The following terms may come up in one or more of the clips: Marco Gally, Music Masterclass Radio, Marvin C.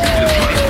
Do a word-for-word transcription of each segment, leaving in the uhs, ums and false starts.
de prévention.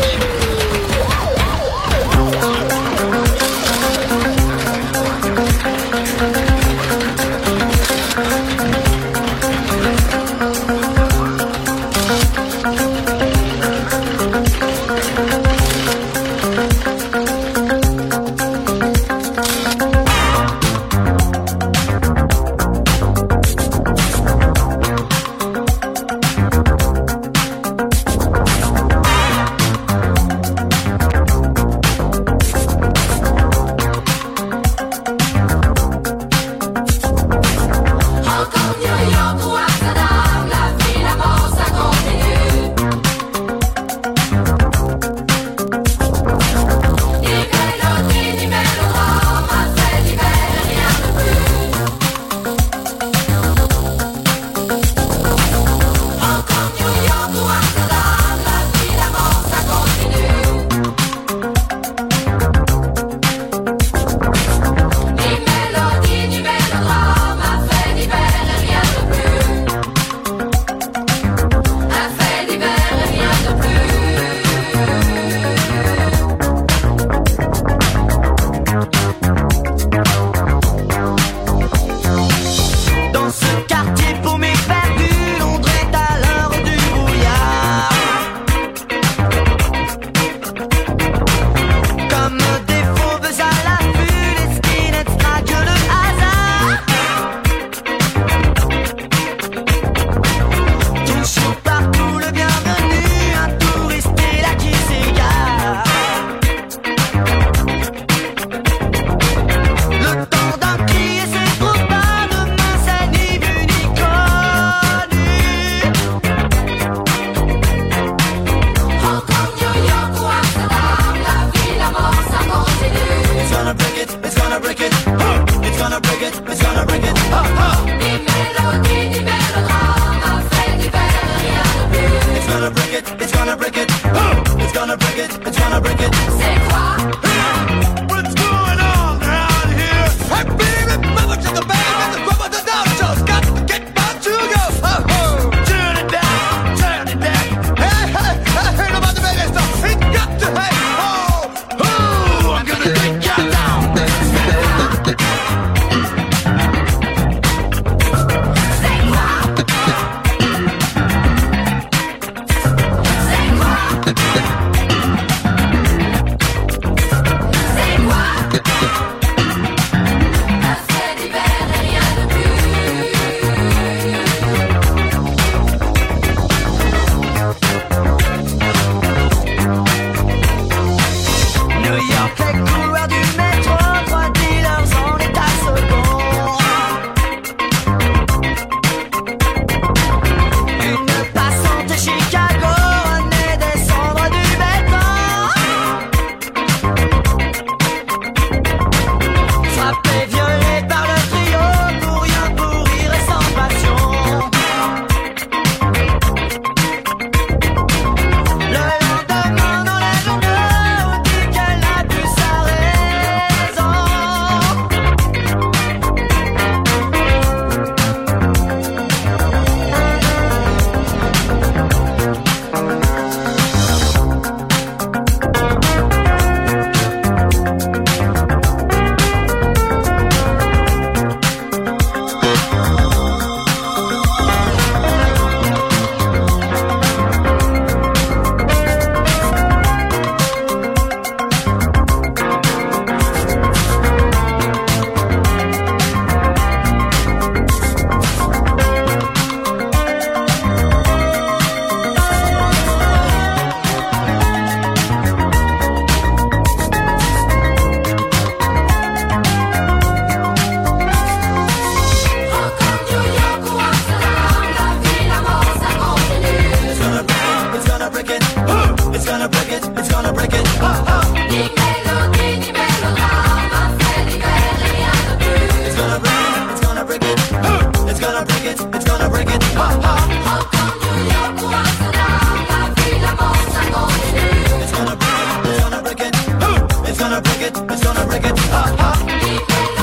is gonna break it. Ha ha. It's gonna break it.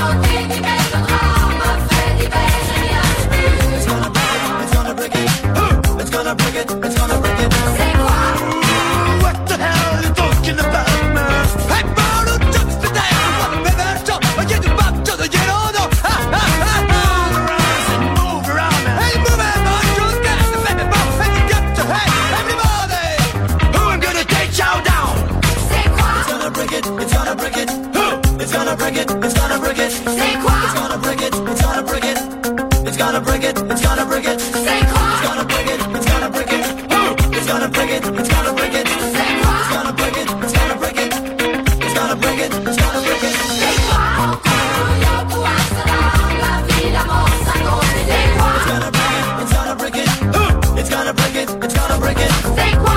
It's gonna break it. Ooh. It's gonna break it. It's gonna break it. Say what? Ooh, what the hell are you talking about, man? Hey, bro, don't touch me there. What a better job. I get you back to the ghetto. No. Ha ha ha. Move around, say move around, man. Hey, move it, man. Just get the baby bump and you get to hey everybody. Who I'm gonna take y'all down? Say what? It's gonna break it. It's gonna break it. It's gonna break it, it's gonna break it. Say quoi? It's gonna break it, it's gonna break it. It's gonna break it, it's gonna break it. Say quoi? It's gonna break it, it's gonna break it. It's gonna break it, it's gonna break it. Say quoi? It's gonna break it, it's gonna break it. It's gonna break it, it's gonna break it. Say quoi? Yo puasra, la vida mossa cose. Say quoi? It's gonna break it, it's gonna break it. It's gonna break it, it's gonna break it. Say quoi?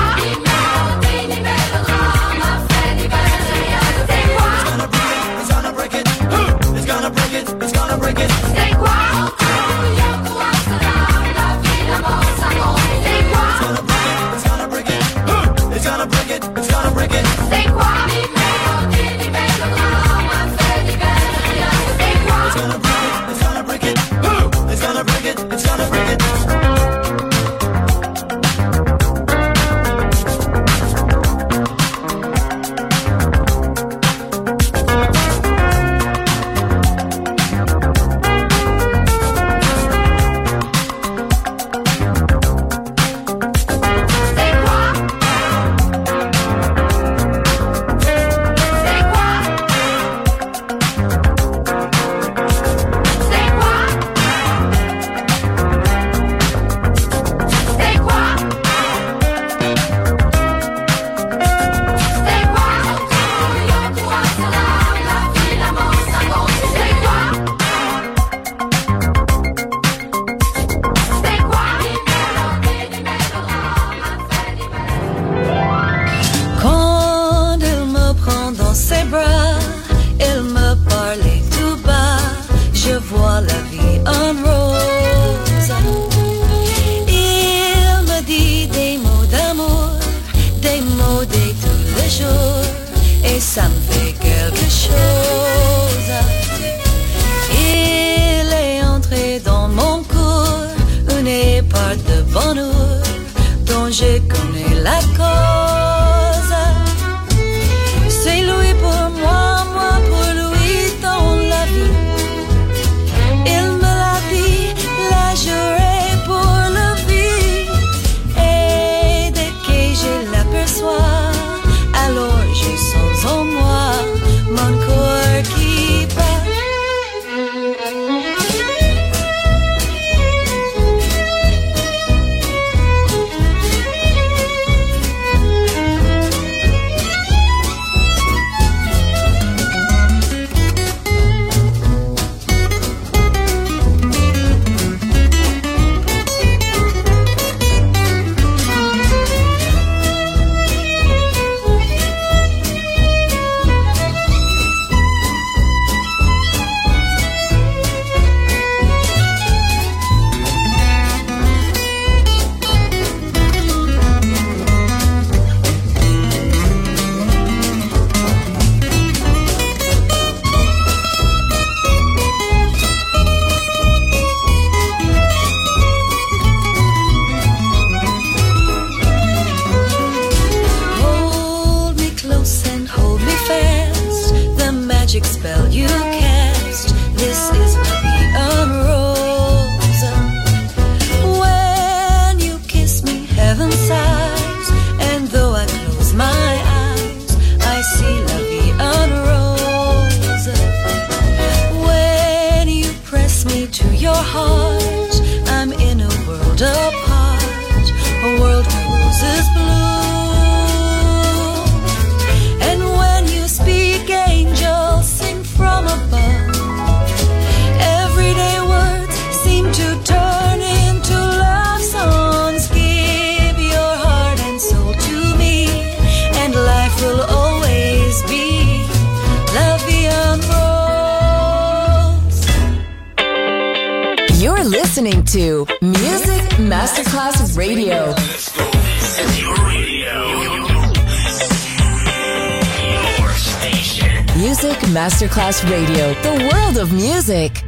Listening to Music Masterclass Radio. Let's go. This is your radio. Your station. Music Masterclass Radio, the world of music.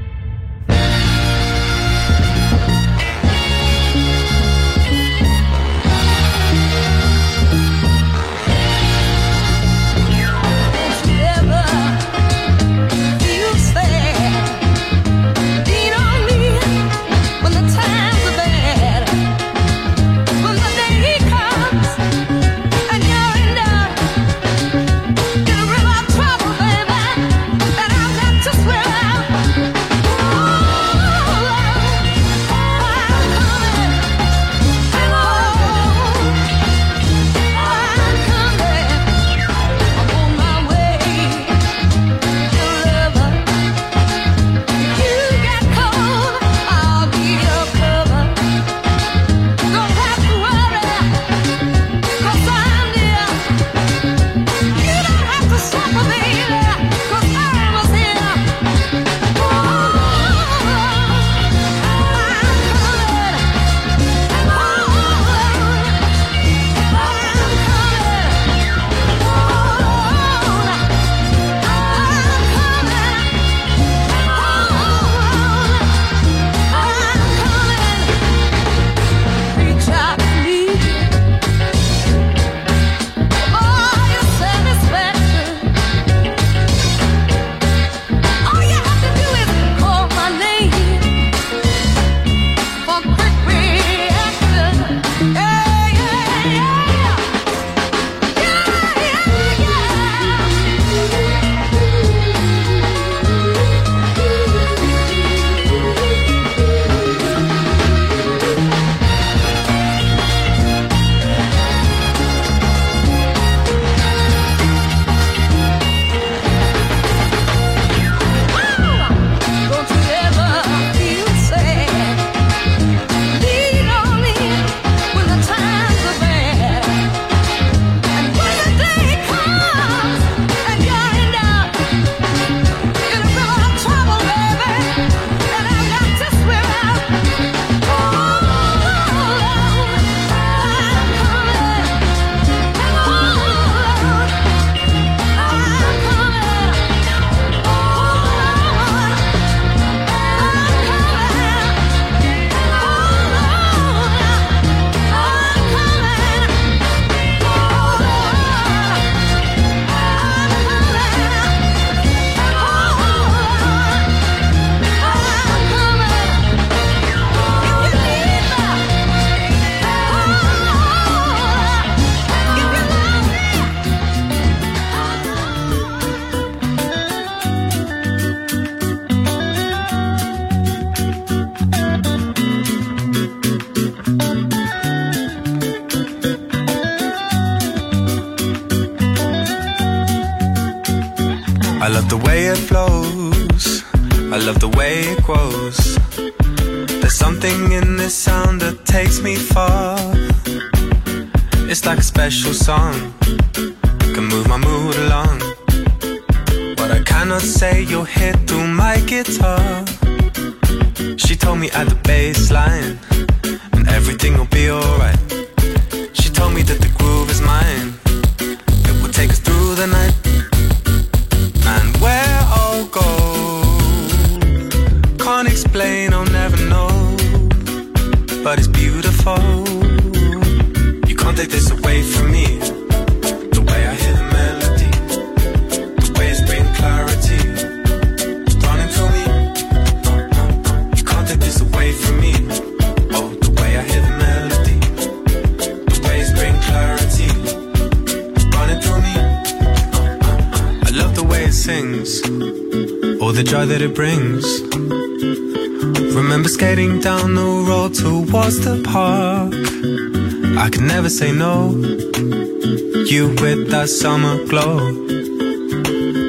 Say no, you with that summer glow.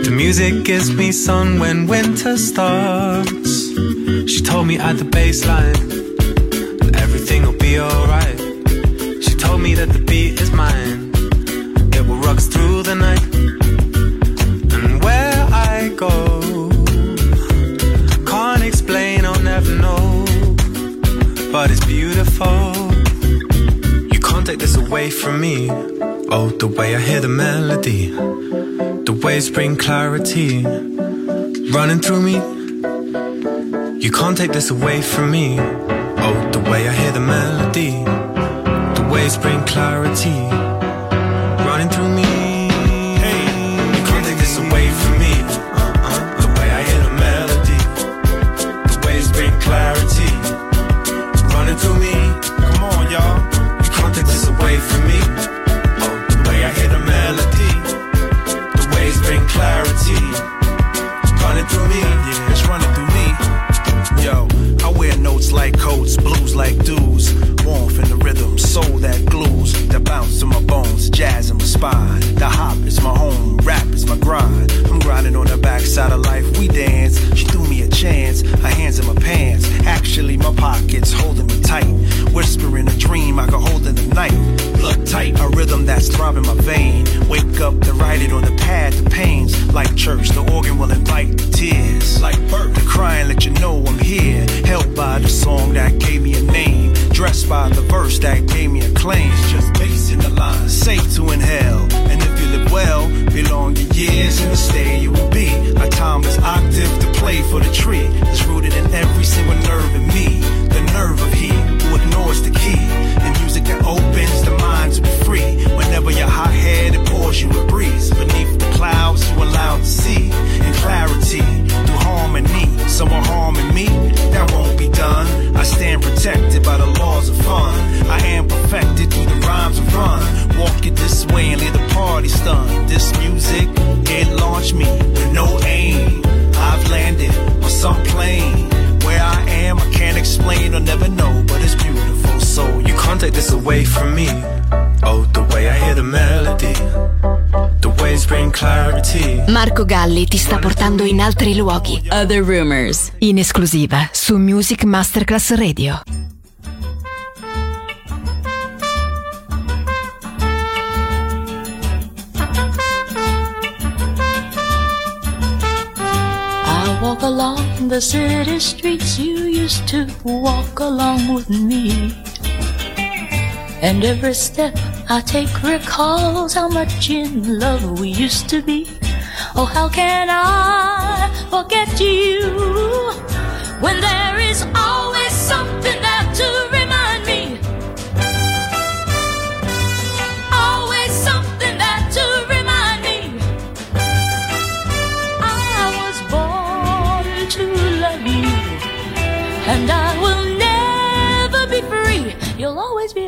The music gives me sun when winter starts. She told me at the baseline, everything'll be alright. She told me that the beat is mine. It will rock us through the night. And where I go, can't explain, I'll never know. But it's beautiful. Take this away from me. Oh, the way I hear the melody, the waves bring clarity running through me. You can't take this away from me. Oh, the way I hear the melody, the waves bring clarity running through me. Hey, you can't take this away from me. Uh-uh, the way I hear the melody, the waves bring clarity running through me. Come on, y'all, you can't take this away from me. Oh, the way I hear the melody, the waves bring clarity running through me. Yeah, it's running through me. Yo, I wear notes like coats, blues like dues, warmth in the rhythm, soul that glues, the bounce in my bones, jazz in my spine, the hop is my home, rap is my grind, I'm grinding on the backside of life, we dance, she threw me a chance, her hands in my pants, actually my pockets holding me tight, whispering a dream I could hold in the night, blood tight, a rhythm that's throbbing my vein, wake up to write it on the pad, the pains, like church, the organ will invite the tears, like birth, the crying let you know I'm here. Held by the song that gave me a name, dressed by the verse that gave me a claim. It's just bass in the line, safe to inhale. And if you live well, belong your years in the state you will be. A timeless octave to play for the tree. It's rooted in every single nerve in me. The nerve of he who ignores the key. The music that opens the mind to be free. Whenever you're hot-headed, it pours you a breeze. Beneath the clouds, you allowed to see in clarity through harmony. Someone harming me, that won't be done. I stand protected by the laws of fun. I am perfected through the rhymes of run. Walk it this way and leave the party stunned. This music, it launched me with no aim. I've landed on some plane. Where I am, I can't explain or never know, but it's beautiful. So you can't take this away from me. Oh, the way I hear the melody, the waves bring clarity. Marco Gally ti sta portando in altri luoghi. Other Rumors, in esclusiva su Music Masterclass Radio. I walk along the city streets you used to walk along with me. And every step I take recalls how much in love we used to be. Oh, how can I forget you when there is always something there to remind me? Always something there to remind me. I was born to love you, and I will never be free. You'll always be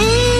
Ooh.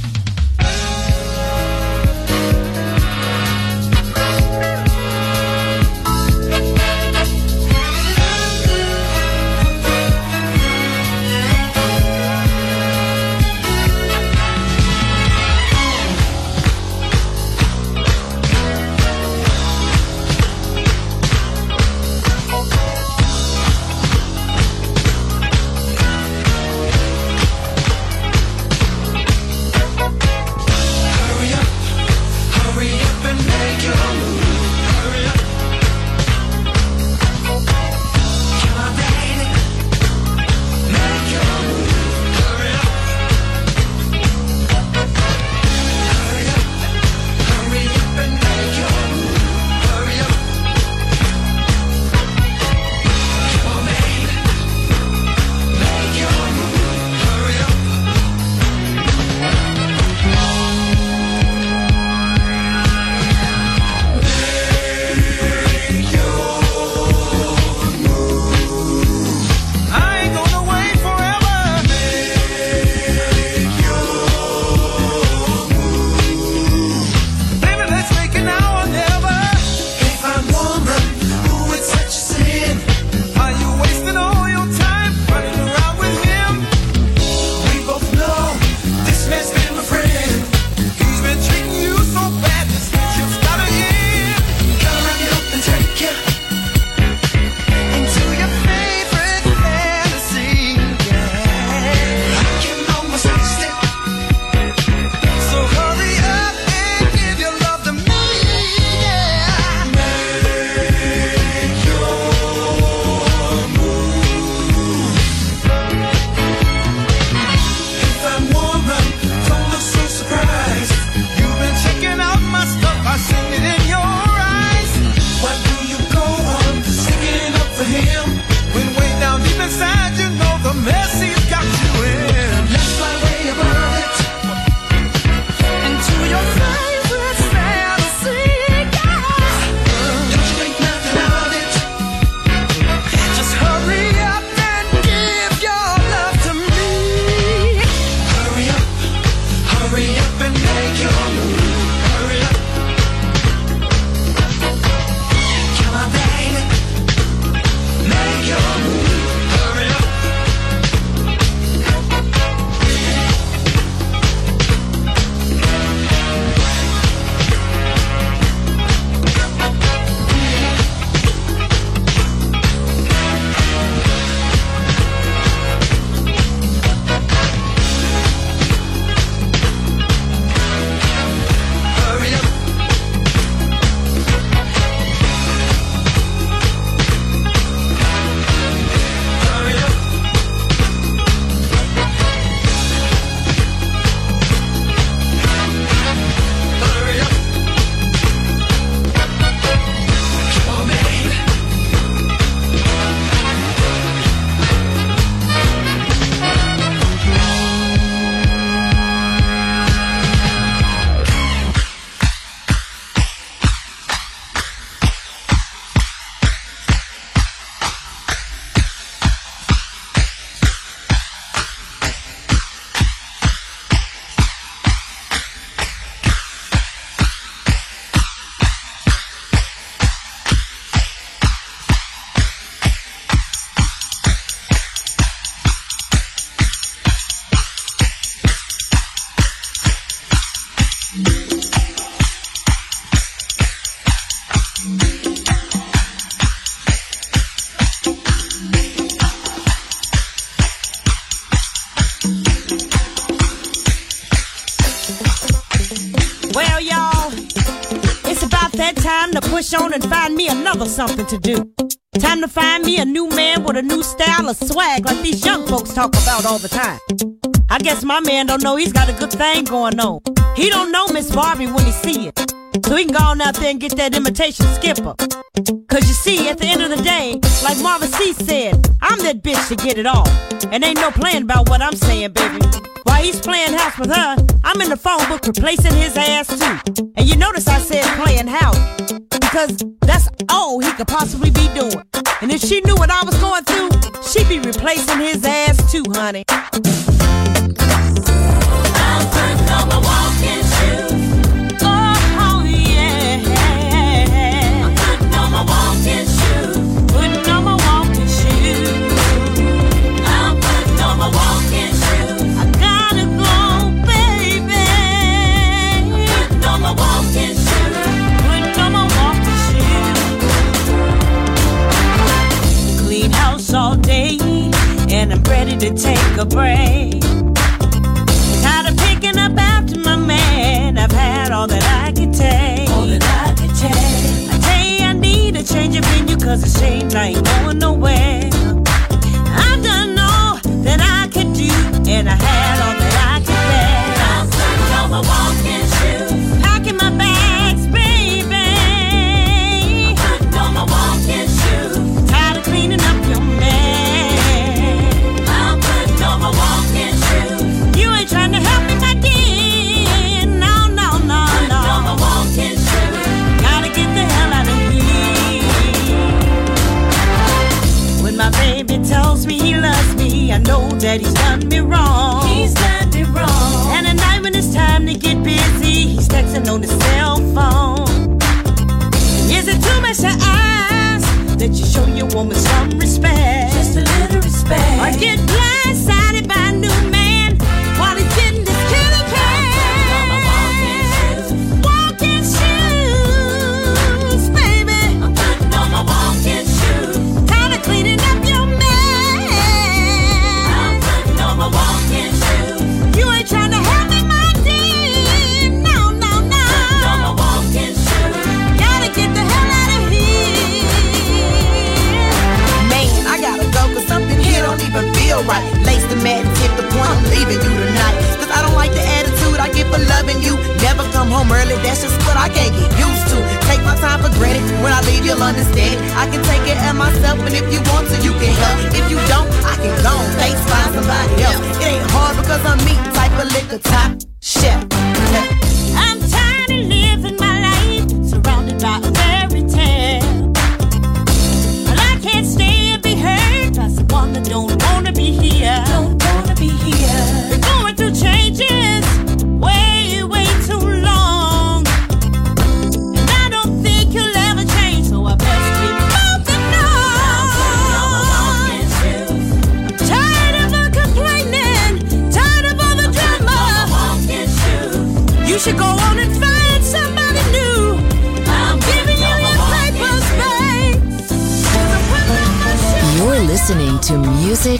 On and find me another something to do. Time to find me a new man with a new style of swag like these young folks talk about all the time. I guess my man don't know he's got a good thing going on. He don't know Miss Barbie when he see it. So we can go on out there and get that imitation skipper. Cause you see, at the end of the day, like Marvin C said, I'm that bitch to get it off. And ain't no playing about what I'm saying, baby. While he's playing house with her, I'm in the phone book replacing his ass too. And you notice I said playing house, because that's all he could possibly be doing. And if she knew what I was going through, she'd be replacing his ass too, honey. To take a break, tired of picking up after my man. I've had all that I could take. All that I could take. I tell you I need a change of venue, cause the shame I ain't going nowhere. I've done all that I could do, and I had all that I could bear. I'm putting on my walking shoes, packing my bags, baby. I'm putting on my walking shoes, tired of cleaning up your mess. You ain't trying to help me back in. No, no, no, no. I'm a walking shoe. Gotta get the hell out of here. When my baby tells me he loves me, I know that he's done me wrong. He's done me wrong. And at night when it's time to get busy, he's texting on his cell phone. Is it too much to ask that you show your woman some respect? Just a little respect. Or get blindsided by a new man. Right. Lace the mat, hit the point, I'm leaving you tonight. Cause I don't like the attitude I get for loving you. Never come home early, that's just what I can't get used to. Take my time for granted, when I leave you'll understand. I can take it at myself, and if you want to you can help. If you don't, I can go on face, find somebody else. It ain't hard because I'm me, type of liquor, top chef. I'm tired of living my life, surrounded by a fairy tale. But I can't stay and be hurt by someone that don't wanna be here, don't wanna be here. We're going through changes, way, way too long. And I don't think you'll ever change, so I best keep moving on. I'm tired of her complaining, tired of all the drama. You should go on and find somebody new. I'm giving you your paper space. You're listening to Music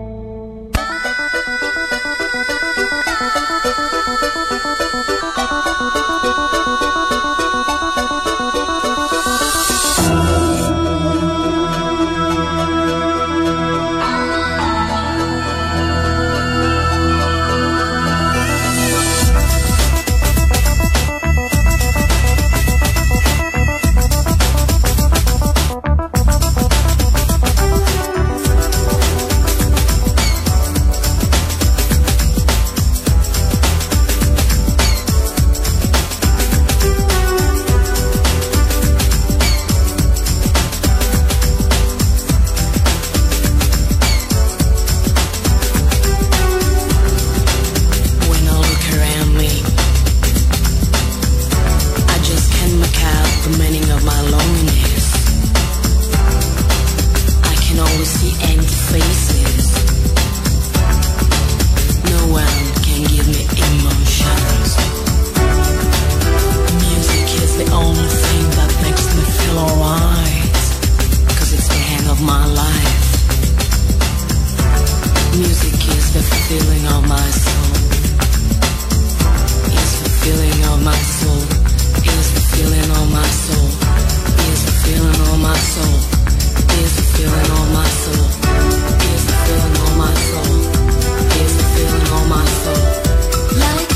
Like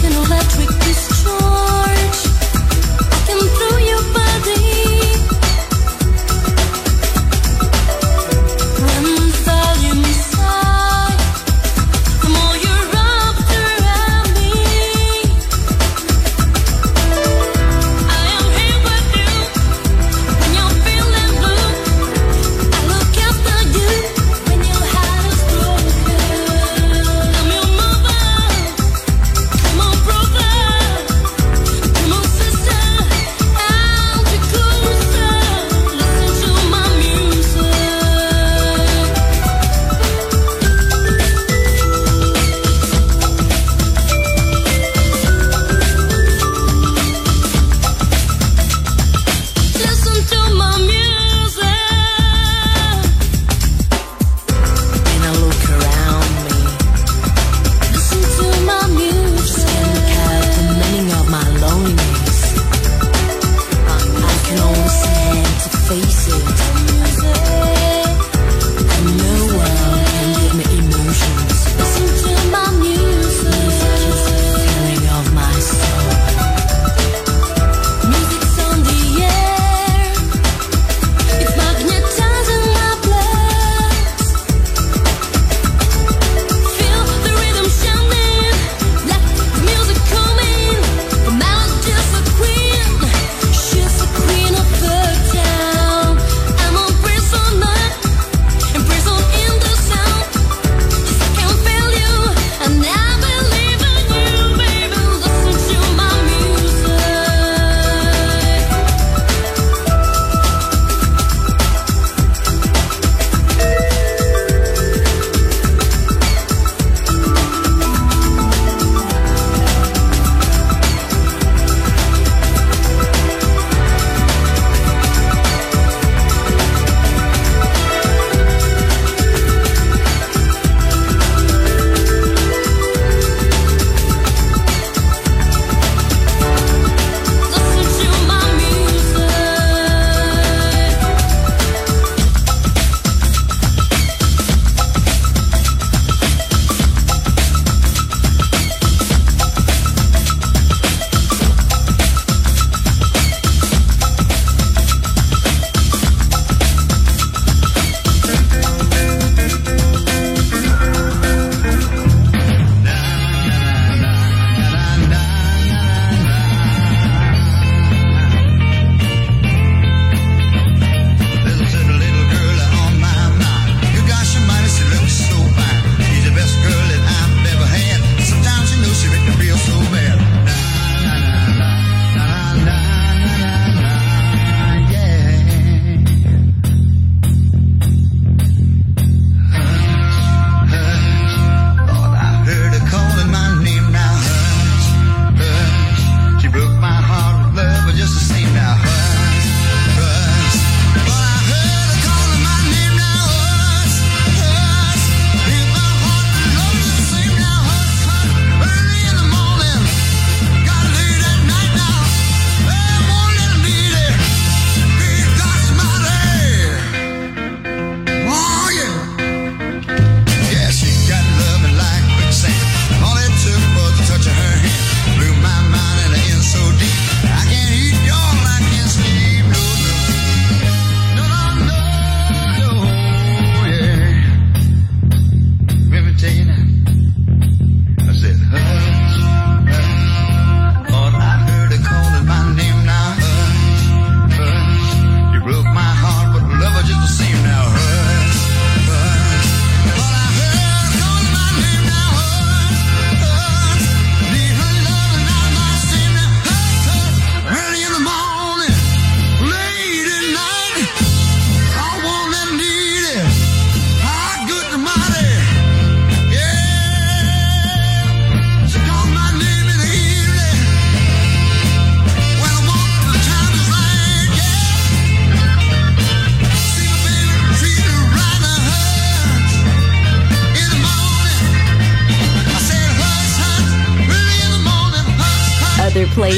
Other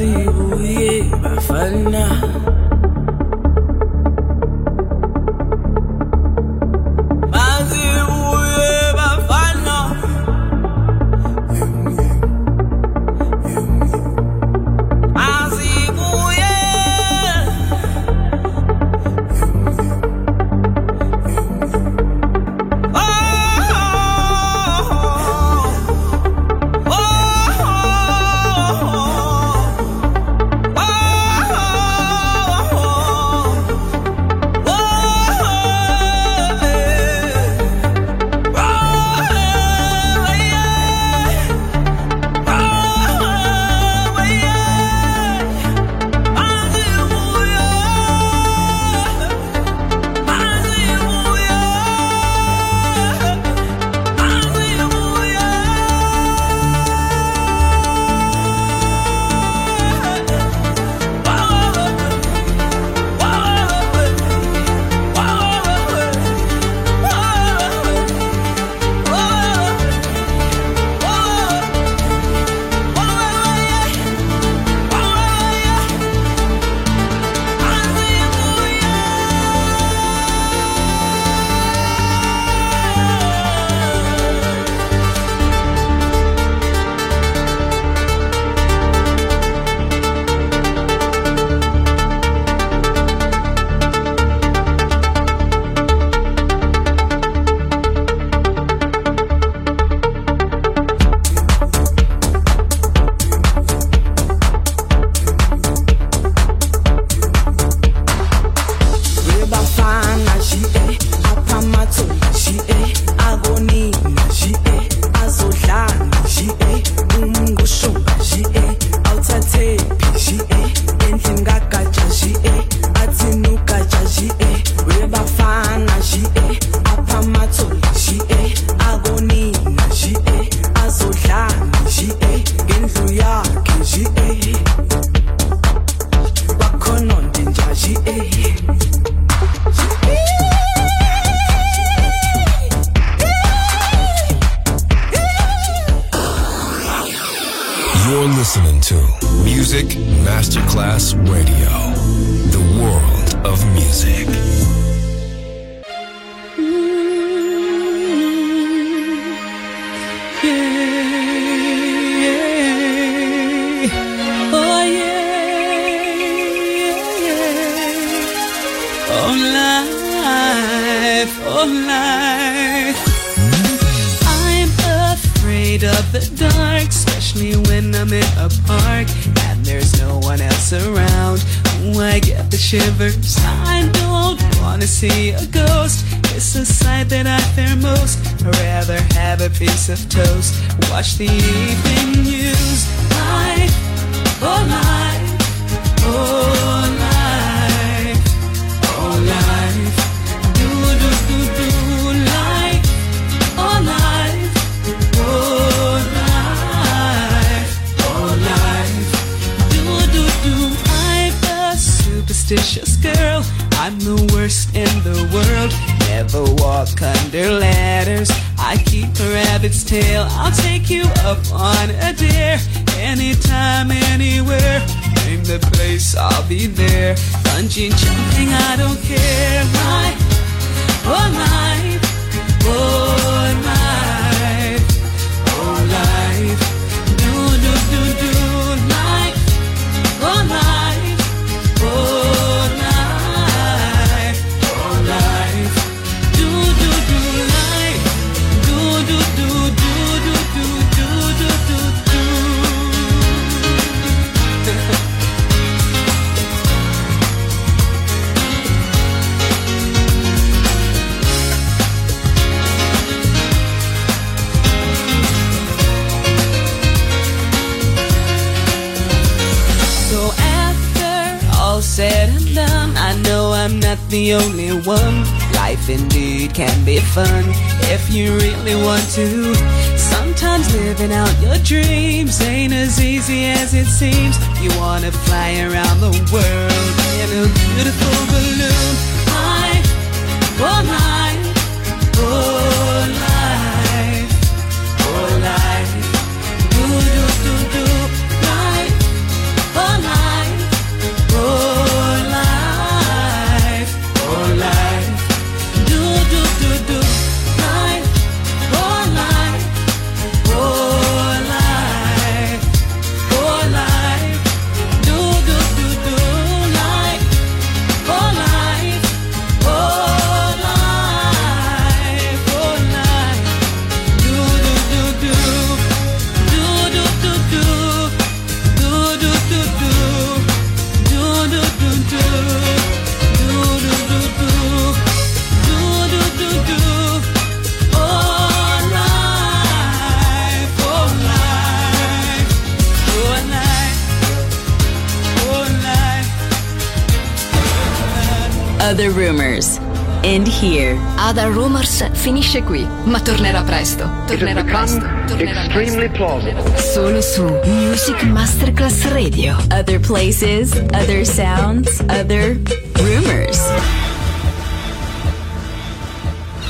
نصيبه يبقى فلنا life, oh life, do do do do life, oh Other Rumors. And here. Other Rumors finisce qui, ma tornerà presto. Tornerà presto. Tornerà extremely plausible. Solo su Music Masterclass Radio. Other places, other sounds, other rumors.